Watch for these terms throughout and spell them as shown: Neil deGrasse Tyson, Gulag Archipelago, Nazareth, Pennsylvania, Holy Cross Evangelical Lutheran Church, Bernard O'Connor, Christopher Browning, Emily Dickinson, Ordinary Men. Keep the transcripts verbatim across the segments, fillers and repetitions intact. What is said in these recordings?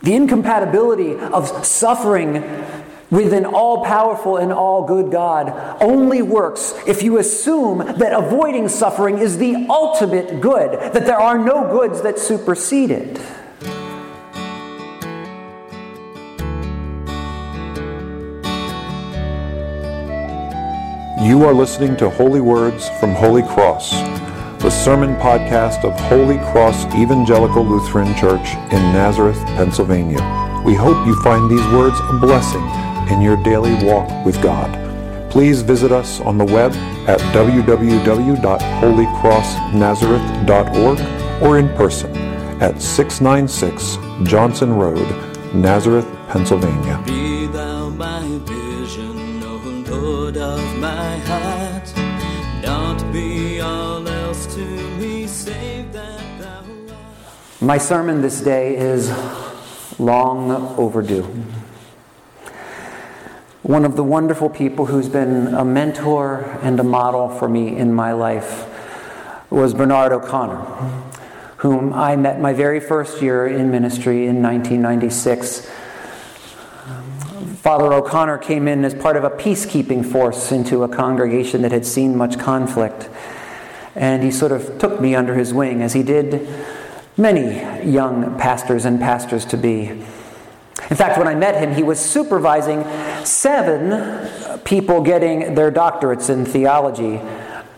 The incompatibility of suffering with an all-powerful and all-good God only works if you assume that avoiding suffering is the ultimate good, that there are no goods that supersede it. You are listening to Holy Words from Holy Cross, the sermon podcast of Holy Cross Evangelical Lutheran Church in Nazareth, Pennsylvania. We hope you find these words a blessing in your daily walk with God. Please visit us on the web at w w w dot holy cross nazareth dot org or in person at six ninety-six Johnson Road, Nazareth, Pennsylvania. Be thou my vision, O Lord of my heart, not be all else to me, save that thou art. My sermon this day is long overdue. One of the wonderful people who's been a mentor and a model for me in my life was Bernard O'Connor, whom I met my very first year in ministry in nineteen ninety-six. Father O'Connor came in as part of a peacekeeping force into a congregation that had seen much conflict, and he sort of took me under his wing, as he did many young pastors and pastors-to-be. In fact, when I met him, he was supervising seven people getting their doctorates in theology,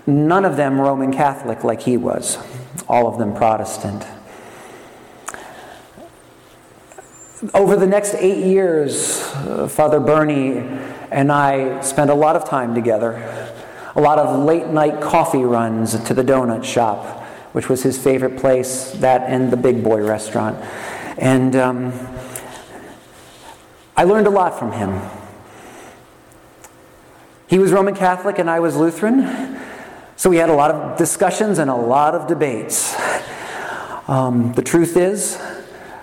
none of them Roman Catholic like he was, all of them Protestant. Over the next eight years, Father Bernie and I spent a lot of time together, a lot of late-night coffee runs to the donut shop, which was his favorite place, that and the Big Boy restaurant. And um, I learned a lot from him. He was Roman Catholic and I was Lutheran, so we had a lot of discussions and a lot of debates. Um, the truth is,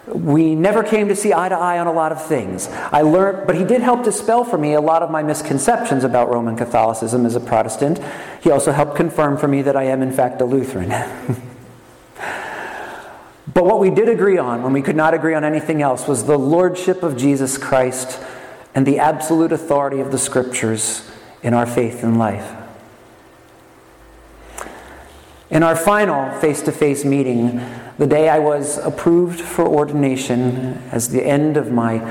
we never came to see eye to eye on a lot of things. I learned, but he did help dispel for me a lot of my misconceptions about Roman Catholicism as a Protestant. He also helped confirm for me that I am, in fact, a Lutheran. But what we did agree on, when we could not agree on anything else, was the lordship of Jesus Christ and the absolute authority of the Scriptures in our faith and life. In our final face-to-face meeting, the day I was approved for ordination, as the end of my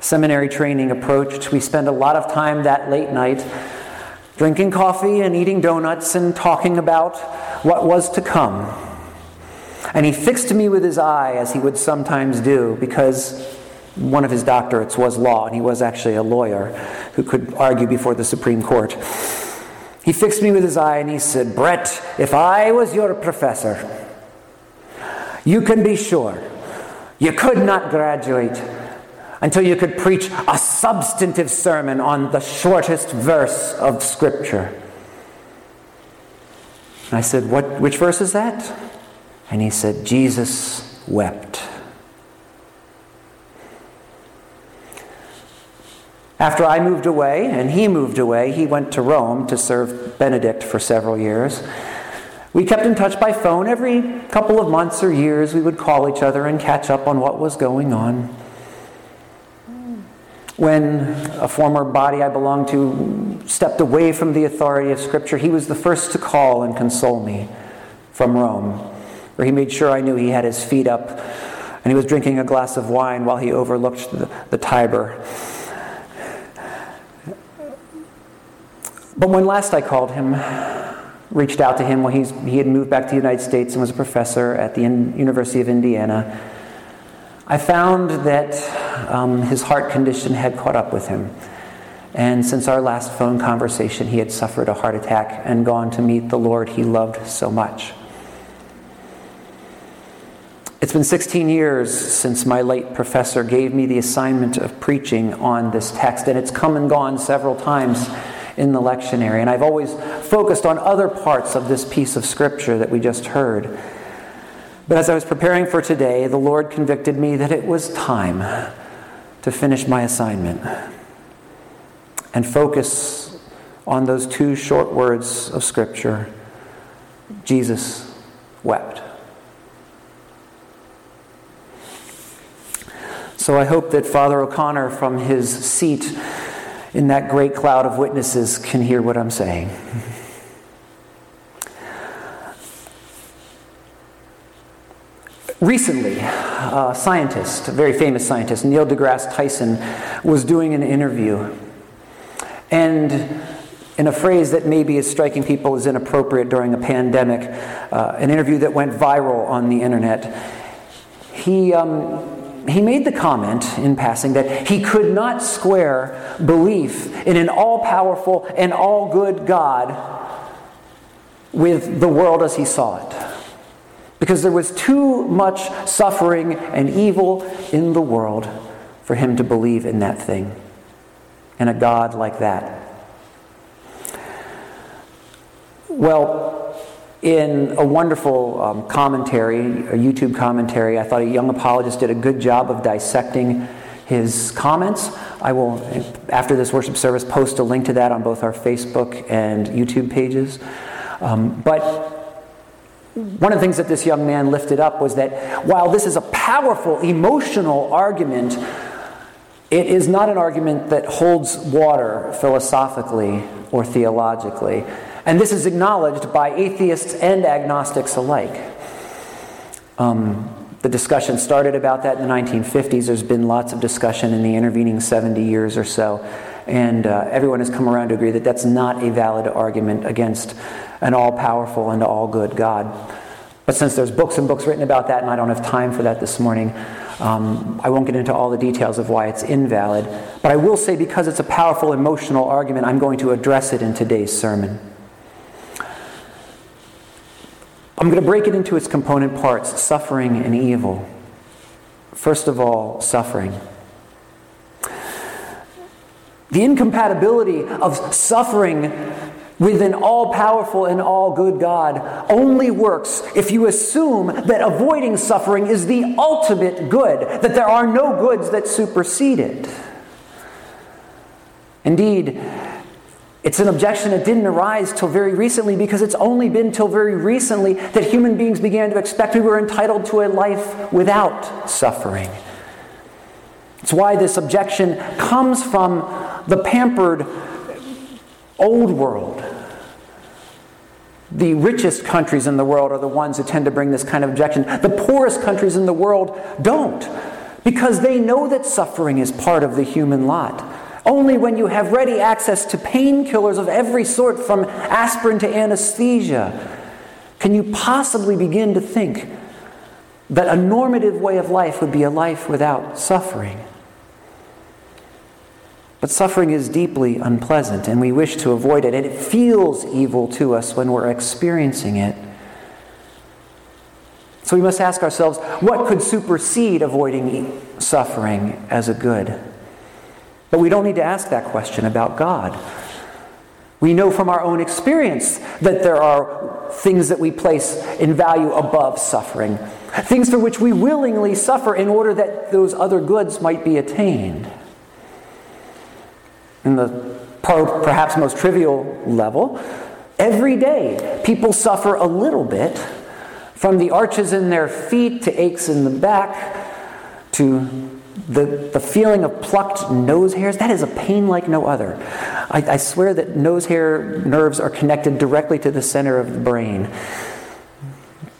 seminary training approached, we spent a lot of time that late night drinking coffee and eating donuts and talking about what was to come. And he fixed me with his eye, as he would sometimes do, because one of his doctorates was law, and he was actually a lawyer who could argue before the Supreme Court. He fixed me with his eye and he said, "Brett, if I was your professor, you can be sure you could not graduate until you could preach a substantive sermon on the shortest verse of Scripture." And I said, "What? Which verse is that?" And he said, "Jesus wept." After I moved away and he moved away, he went to Rome to serve Benedict for several years. We kept in touch by phone. Every couple of months or years, we would call each other and catch up on what was going on. When a former body I belonged to stepped away from the authority of Scripture, he was the first to call and console me from Rome, where he made sure I knew he had his feet up, and he was drinking a glass of wine while he overlooked the, the Tiber. But when last I called him, reached out to him when he's, he had moved back to the United States and was a professor at the University of Indiana, I found that um, his heart condition had caught up with him. And since our last phone conversation, he had suffered a heart attack and gone to meet the Lord he loved so much. It's been sixteen years since my late professor gave me the assignment of preaching on this text, and it's come and gone several times in the lectionary, and I've always focused on other parts of this piece of Scripture that we just heard. But as I was preparing for today, the Lord convicted me that it was time to finish my assignment and focus on those two short words of Scripture: Jesus wept. So I hope that Father O'Connor, from his seat in that great cloud of witnesses, can hear what I'm saying. Recently, a scientist, a very famous scientist, Neil deGrasse Tyson, was doing an interview. And in a phrase that maybe is striking people as inappropriate during a pandemic, uh, an interview that went viral on the internet, he um, he made the comment in passing that he could not square belief in an all-powerful and all-good God with the world as he saw it, because there was too much suffering and evil in the world for him to believe in that thing, and a God like that. Well, in a wonderful um, commentary, a YouTube commentary, I thought a young apologist did a good job of dissecting his comments. I will, after this worship service, post a link to that on both our Facebook and YouTube pages. Um, but one of the things that this young man lifted up was that while this is a powerful, emotional argument, it is not an argument that holds water philosophically or theologically. And this is acknowledged by atheists and agnostics alike. Um, the discussion started about that in the nineteen fifties. There's been lots of discussion in the intervening seventy years or so. And uh, everyone has come around to agree that that's not a valid argument against an all-powerful and all-good God. But since there's books and books written about that, and I don't have time for that this morning, Um, I won't get into all the details of why it's invalid. But I will say, because it's a powerful emotional argument, I'm going to address it in today's sermon. I'm going to break it into its component parts, suffering and evil. First of all, suffering. The incompatibility of suffering with an all-powerful and all-good God only works if you assume that avoiding suffering is the ultimate good, that there are no goods that supersede it. Indeed, it's an objection that didn't arise till very recently, because it's only been till very recently that human beings began to expect we were entitled to a life without suffering. It's why this objection comes from the pampered old world. The richest countries in the world are the ones who tend to bring this kind of objection. The poorest countries in the world don't, because they know that suffering is part of the human lot. Only when you have ready access to painkillers of every sort, from aspirin to anesthesia, can you possibly begin to think that a normative way of life would be a life without suffering. But suffering is deeply unpleasant, and we wish to avoid it, and it feels evil to us when we're experiencing it. So we must ask ourselves, what could supersede avoiding suffering as a good? But we don't need to ask that question about God. We know from our own experience that there are things that we place in value above suffering, things for which we willingly suffer in order that those other goods might be attained. In the perhaps most trivial level, every day people suffer a little bit, from the arches in their feet to aches in the back to the, the feeling of plucked nose hairs. That is a pain like no other. I, I swear that nose hair nerves are connected directly to the center of the brain.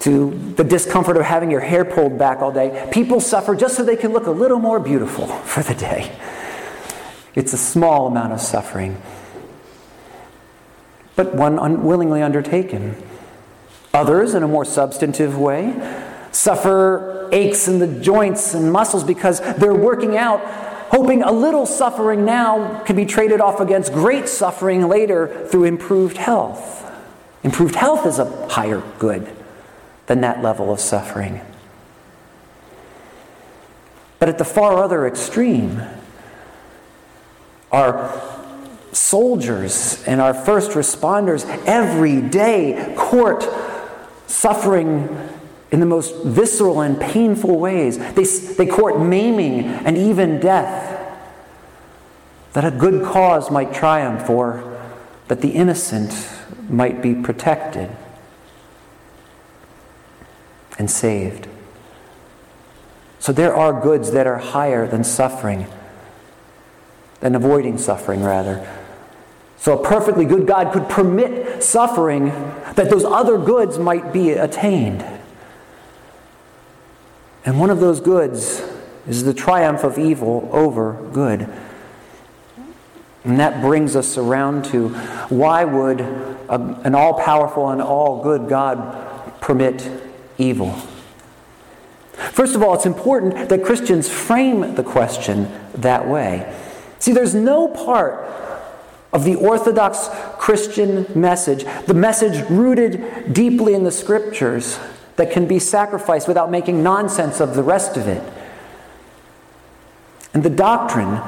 To the discomfort of having your hair pulled back all day. People suffer just so they can look a little more beautiful for the day. It's a small amount of suffering, but one unwillingly undertaken. Others, in a more substantive way, suffer aches in the joints and muscles because they're working out, hoping a little suffering now can be traded off against great suffering later through improved health. Improved health is a higher good than that level of suffering. But at the far other extreme, our soldiers and our first responders every day court suffering in the most visceral and painful ways. They, they court maiming and even death, that a good cause might triumph, or that the innocent might be protected and saved. So there are goods that are higher than suffering, than avoiding suffering, rather. So a perfectly good God could permit suffering that those other goods might be attained. And one of those goods is the triumph of evil over good. And that brings us around to, why would a, an all-powerful and all-good God permit evil? First of all, it's important that Christians frame the question that way. See, there's no part of the Orthodox Christian message, the message rooted deeply in the Scriptures, that can be sacrificed without making nonsense of the rest of it. And the doctrine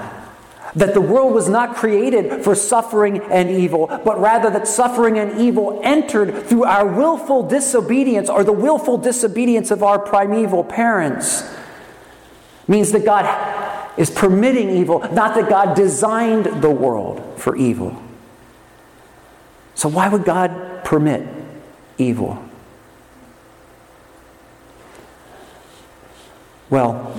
that the world was not created for suffering and evil, but rather that suffering and evil entered through our willful disobedience, or the willful disobedience of our primeval parents, means that God is permitting evil, not that God designed the world for evil. So why would God permit evil? Well,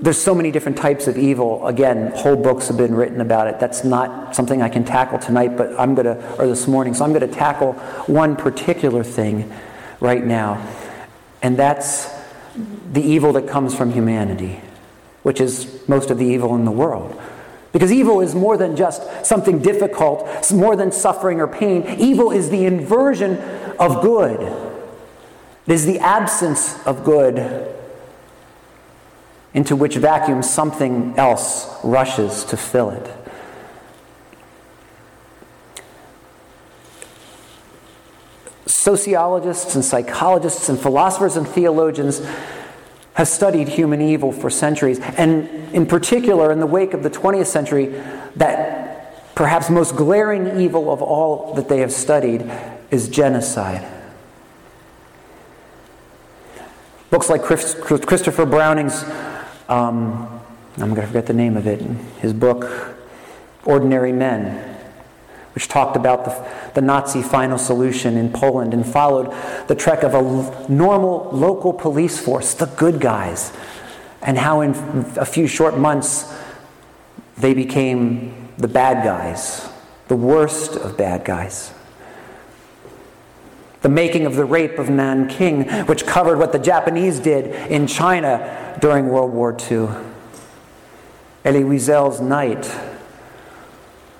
there's so many different types of evil. Again, whole books have been written about it. That's not something I can tackle tonight, but I'm going to, or this morning. So I'm going to tackle one particular thing right now, and that's the evil that comes from humanity, which is most of the evil in the world. Because evil is more than just something difficult, it's more than suffering or pain. Evil is the inversion of good. It is the absence of good, into which vacuum something else rushes to fill it. Sociologists and psychologists and philosophers and theologians have studied human evil for centuries, and in particular, in the wake of the twentieth century, that perhaps most glaring evil of all that they have studied is genocide. Books like Chris, Christopher Browning's, um, I'm going to forget the name of it, his book, Ordinary Men, which talked about the, the Nazi final solution in Poland and followed the trek of a normal local police force, the good guys, and how in a few short months they became the bad guys, the worst of bad guys. The making of the Rape of Nanking, which covered what the Japanese did in China during World War Two. Elie Wiesel's Night,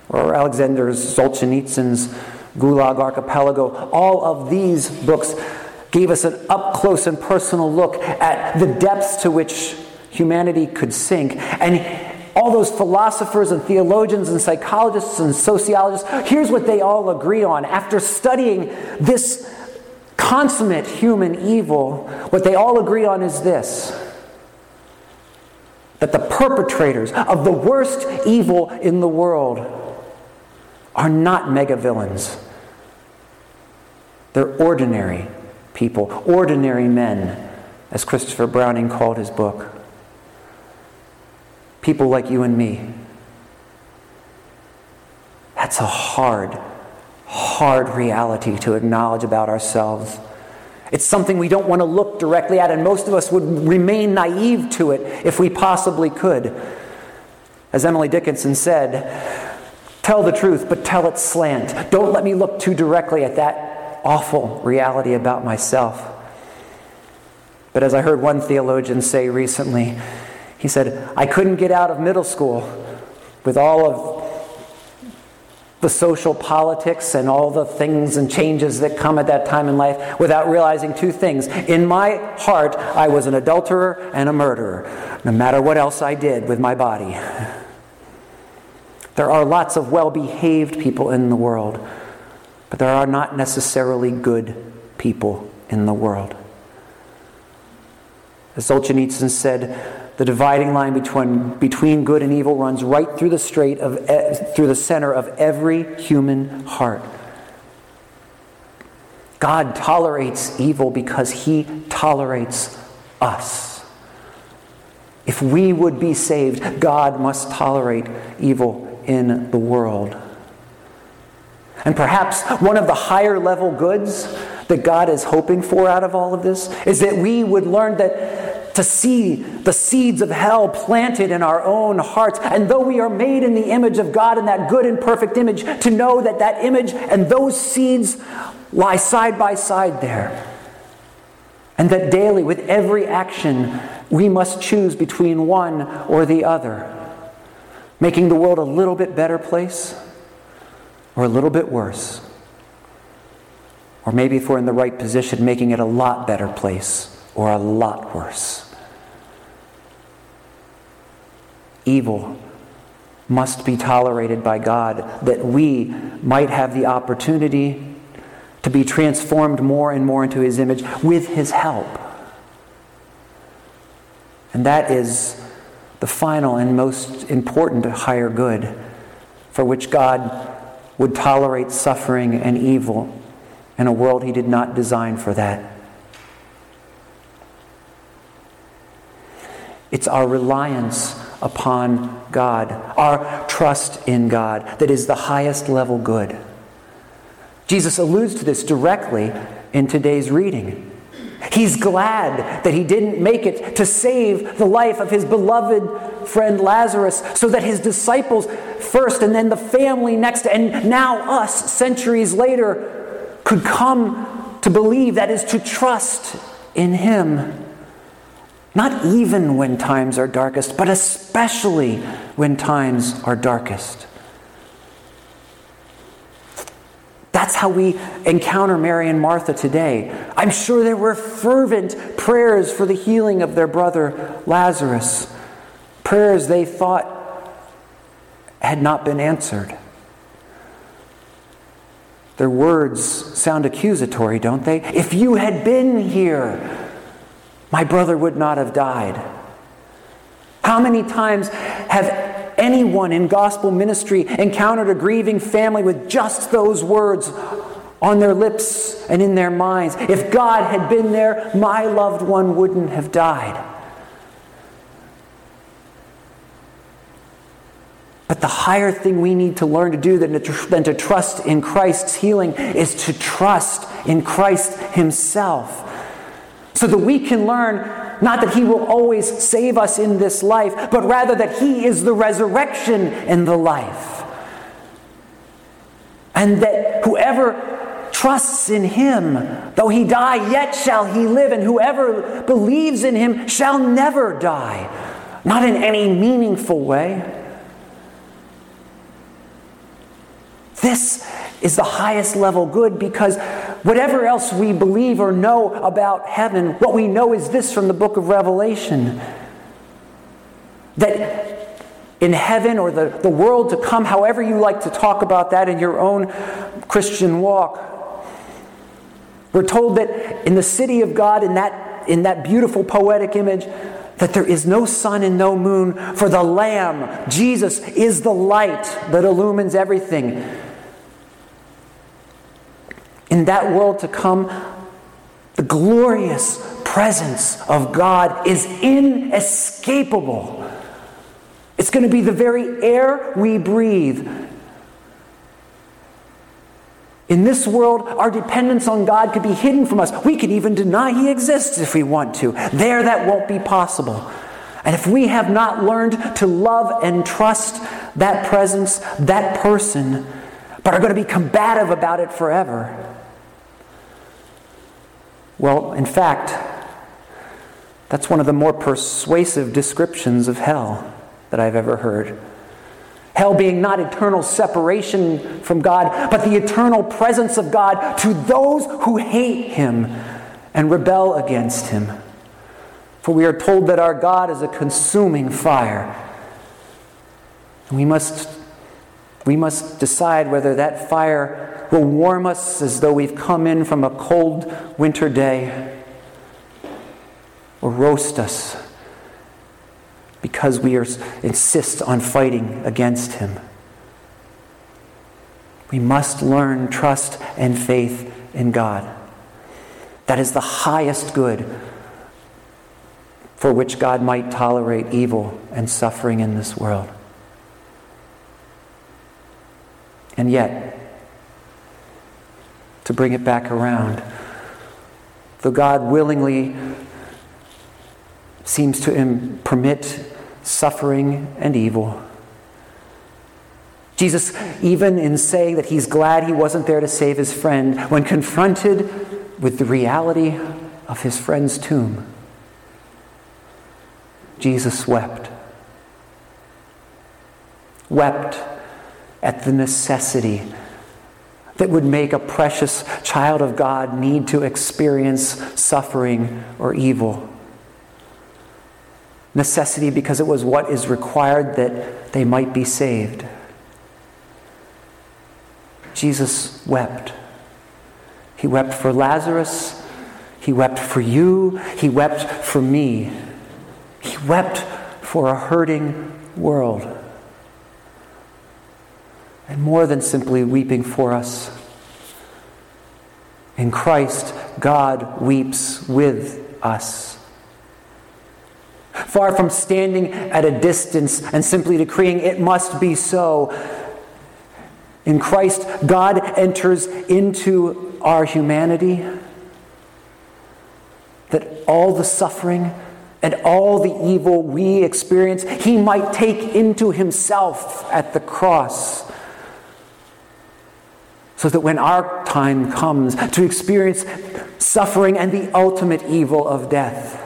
or Alexander Solzhenitsyn's Gulag Archipelago. All of these books gave us an up-close and personal look at the depths to which humanity could sink. And all those philosophers and theologians and psychologists and sociologists, here's what they all agree on. After studying this consummate human evil, what they all agree on is this: that the perpetrators of the worst evil in the world are not mega villains. They're ordinary people, ordinary men, as Christopher Browning called his book. People like you and me. That's a hard, hard reality to acknowledge about ourselves. It's something we don't want to look directly at, and most of us would remain naive to it if we possibly could. As Emily Dickinson said, tell the truth, but tell it slant. Don't let me look too directly at that awful reality about myself. But as I heard one theologian say recently, he said, I couldn't get out of middle school with all of the social politics and all the things and changes that come at that time in life without realizing two things. In my heart, I was an adulterer and a murderer, no matter what else I did with my body. There are lots of well-behaved people in the world, but there are not necessarily good people in the world. As Solzhenitsyn said, the dividing line between between good and evil runs right through the straight of through the center of every human heart. God tolerates evil because He tolerates us. If we would be saved, God must tolerate evil in the world. And perhaps one of the higher level goods that God is hoping for out of all of this is that we would learn that to see the seeds of hell planted in our own hearts. And though we are made in the image of God, in that good and perfect image, to know that that image and those seeds lie side by side there. And that daily, with every action, we must choose between one or the other, making the world a little bit better place or a little bit worse. Or maybe if we're in the right position, making it a lot better place or a lot worse. Evil must be tolerated by God that we might have the opportunity to be transformed more and more into His image with His help. And that is the final and most important higher good, for which God would tolerate suffering and evil in a world He did not design for that. It's our reliance upon God, our trust in God, that is the highest level good. Jesus alludes to this directly in today's reading. He's glad that He didn't make it to save the life of His beloved friend Lazarus, so that His disciples first and then the family next, and now us centuries later, could come to believe, that is, to trust in Him. Not even when times are darkest, but especially when times are darkest. That's how we encounter Mary and Martha today. I'm sure there were fervent prayers for the healing of their brother Lazarus. Prayers they thought had not been answered. Their words sound accusatory, don't they? If you had been here, my brother would not have died. How many times have anyone in gospel ministry encountered a grieving family with just those words on their lips and in their minds? If God had been there, my loved one wouldn't have died. But the higher thing we need to learn to do than to, tr- than to trust in Christ's healing is to trust in Christ Himself, so that we can learn not that He will always save us in this life, but rather that He is the resurrection and the life. And that whoever trusts in Him, though he die, yet shall he live. And whoever believes in Him shall never die. Not in any meaningful way. This is the highest level good, because whatever else we believe or know about heaven, what we know is this from the book of Revelation, that in heaven, or the, the world to come, however you like to talk about that in your own Christian walk, we're told that in the city of God, in that, in that beautiful poetic image, that there is no sun and no moon, for the Lamb, Jesus, is the light that illumines everything. In that world to come, the glorious presence of God is inescapable. It's going to be the very air we breathe. In this world, our dependence on God could be hidden from us. We could even deny He exists if we want to. There, that won't be possible. And if we have not learned to love and trust that presence, that person, but are going to be combative about it forever, well, in fact, that's one of the more persuasive descriptions of hell that I've ever heard. Hell being not eternal separation from God, but the eternal presence of God to those who hate Him and rebel against Him. For we are told that our God is a consuming fire. And we must, we must decide whether that fire will warm us as though we've come in from a cold winter day, or roast us because we are, insist on fighting against Him. We must learn trust and faith in God. That is the highest good for which God might tolerate evil and suffering in this world. And yet, to bring it back around, though God willingly seems to permit suffering and evil. Jesus, even in saying that he's glad he wasn't there to save his friend, when confronted with the reality of his friend's tomb, Jesus wept. Wept at the necessity that would make a precious child of God need to experience suffering or evil. Necessity because it was what is required that they might be saved. Jesus wept. He wept for Lazarus. He wept for you. He wept for me. He wept for a hurting world. And more than simply weeping for us, in Christ, God weeps with us. Far from standing at a distance and simply decreeing, it must be so, in Christ, God enters into our humanity, that all the suffering and all the evil we experience, he might take into himself at the cross, so that when our time comes to experience suffering and the ultimate evil of death,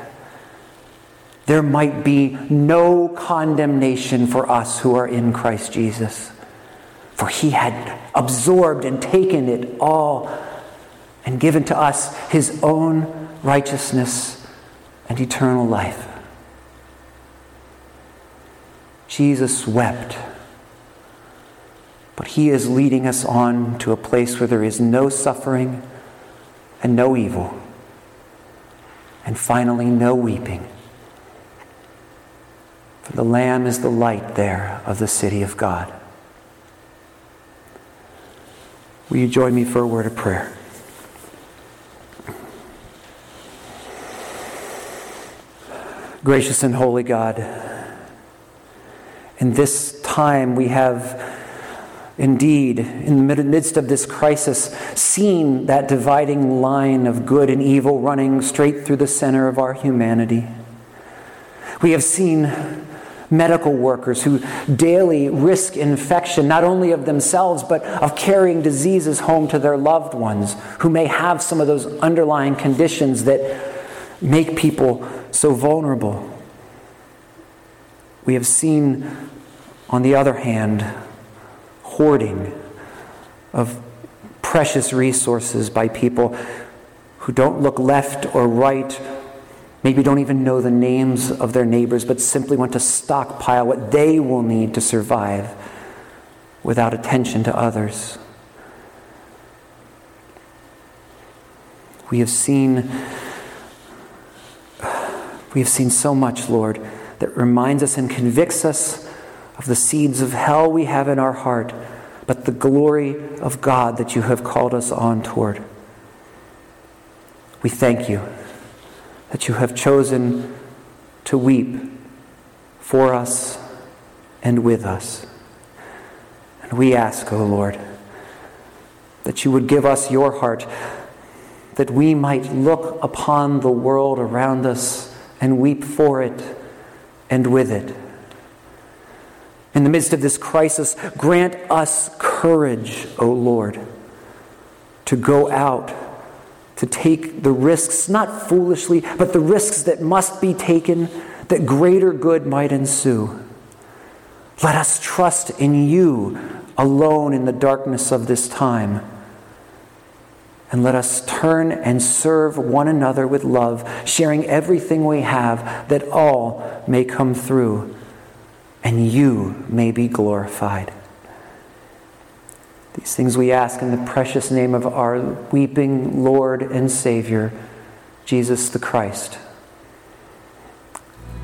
there might be no condemnation for us who are in Christ Jesus. For he had absorbed and taken it all and given to us his own righteousness and eternal life. Jesus wept. But he is leading us on to a place where there is no suffering and no evil, and finally no weeping. For the Lamb is the light there of the city of God. Will you join me for a word of prayer? Gracious and holy God, in this time we have indeed, in the midst of this crisis, seen that dividing line of good and evil running straight through the center of our humanity. We have seen medical workers who daily risk infection, not only of themselves, but of carrying diseases home to their loved ones, who may have some of those underlying conditions that make people so vulnerable. We have seen, on the other hand, hoarding of precious resources by people who don't look left or right, maybe don't even know the names of their neighbors, but simply want to stockpile what they will need to survive without attention to others. We have seen, we have seen so much, Lord, that reminds us and convicts us of the seeds of hell we have in our heart, but the glory of God that you have called us on toward. We thank you that you have chosen to weep for us and with us. And we ask, O Lord, that you would give us your heart, that we might look upon the world around us and weep for it and with it. In the midst of this crisis, grant us courage, O Lord, to go out, to take the risks, not foolishly, but the risks that must be taken, that greater good might ensue. Let us trust in you alone in the darkness of this time. And let us turn and serve one another with love, sharing everything we have, that all may come through and you may be glorified. These things we ask in the precious name of our weeping Lord and Savior, Jesus the Christ.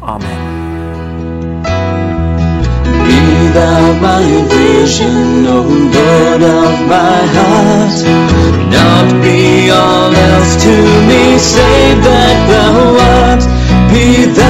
Amen. Be thou my vision, O Lord of my heart. Not be all else to me, save that thou art. Be thou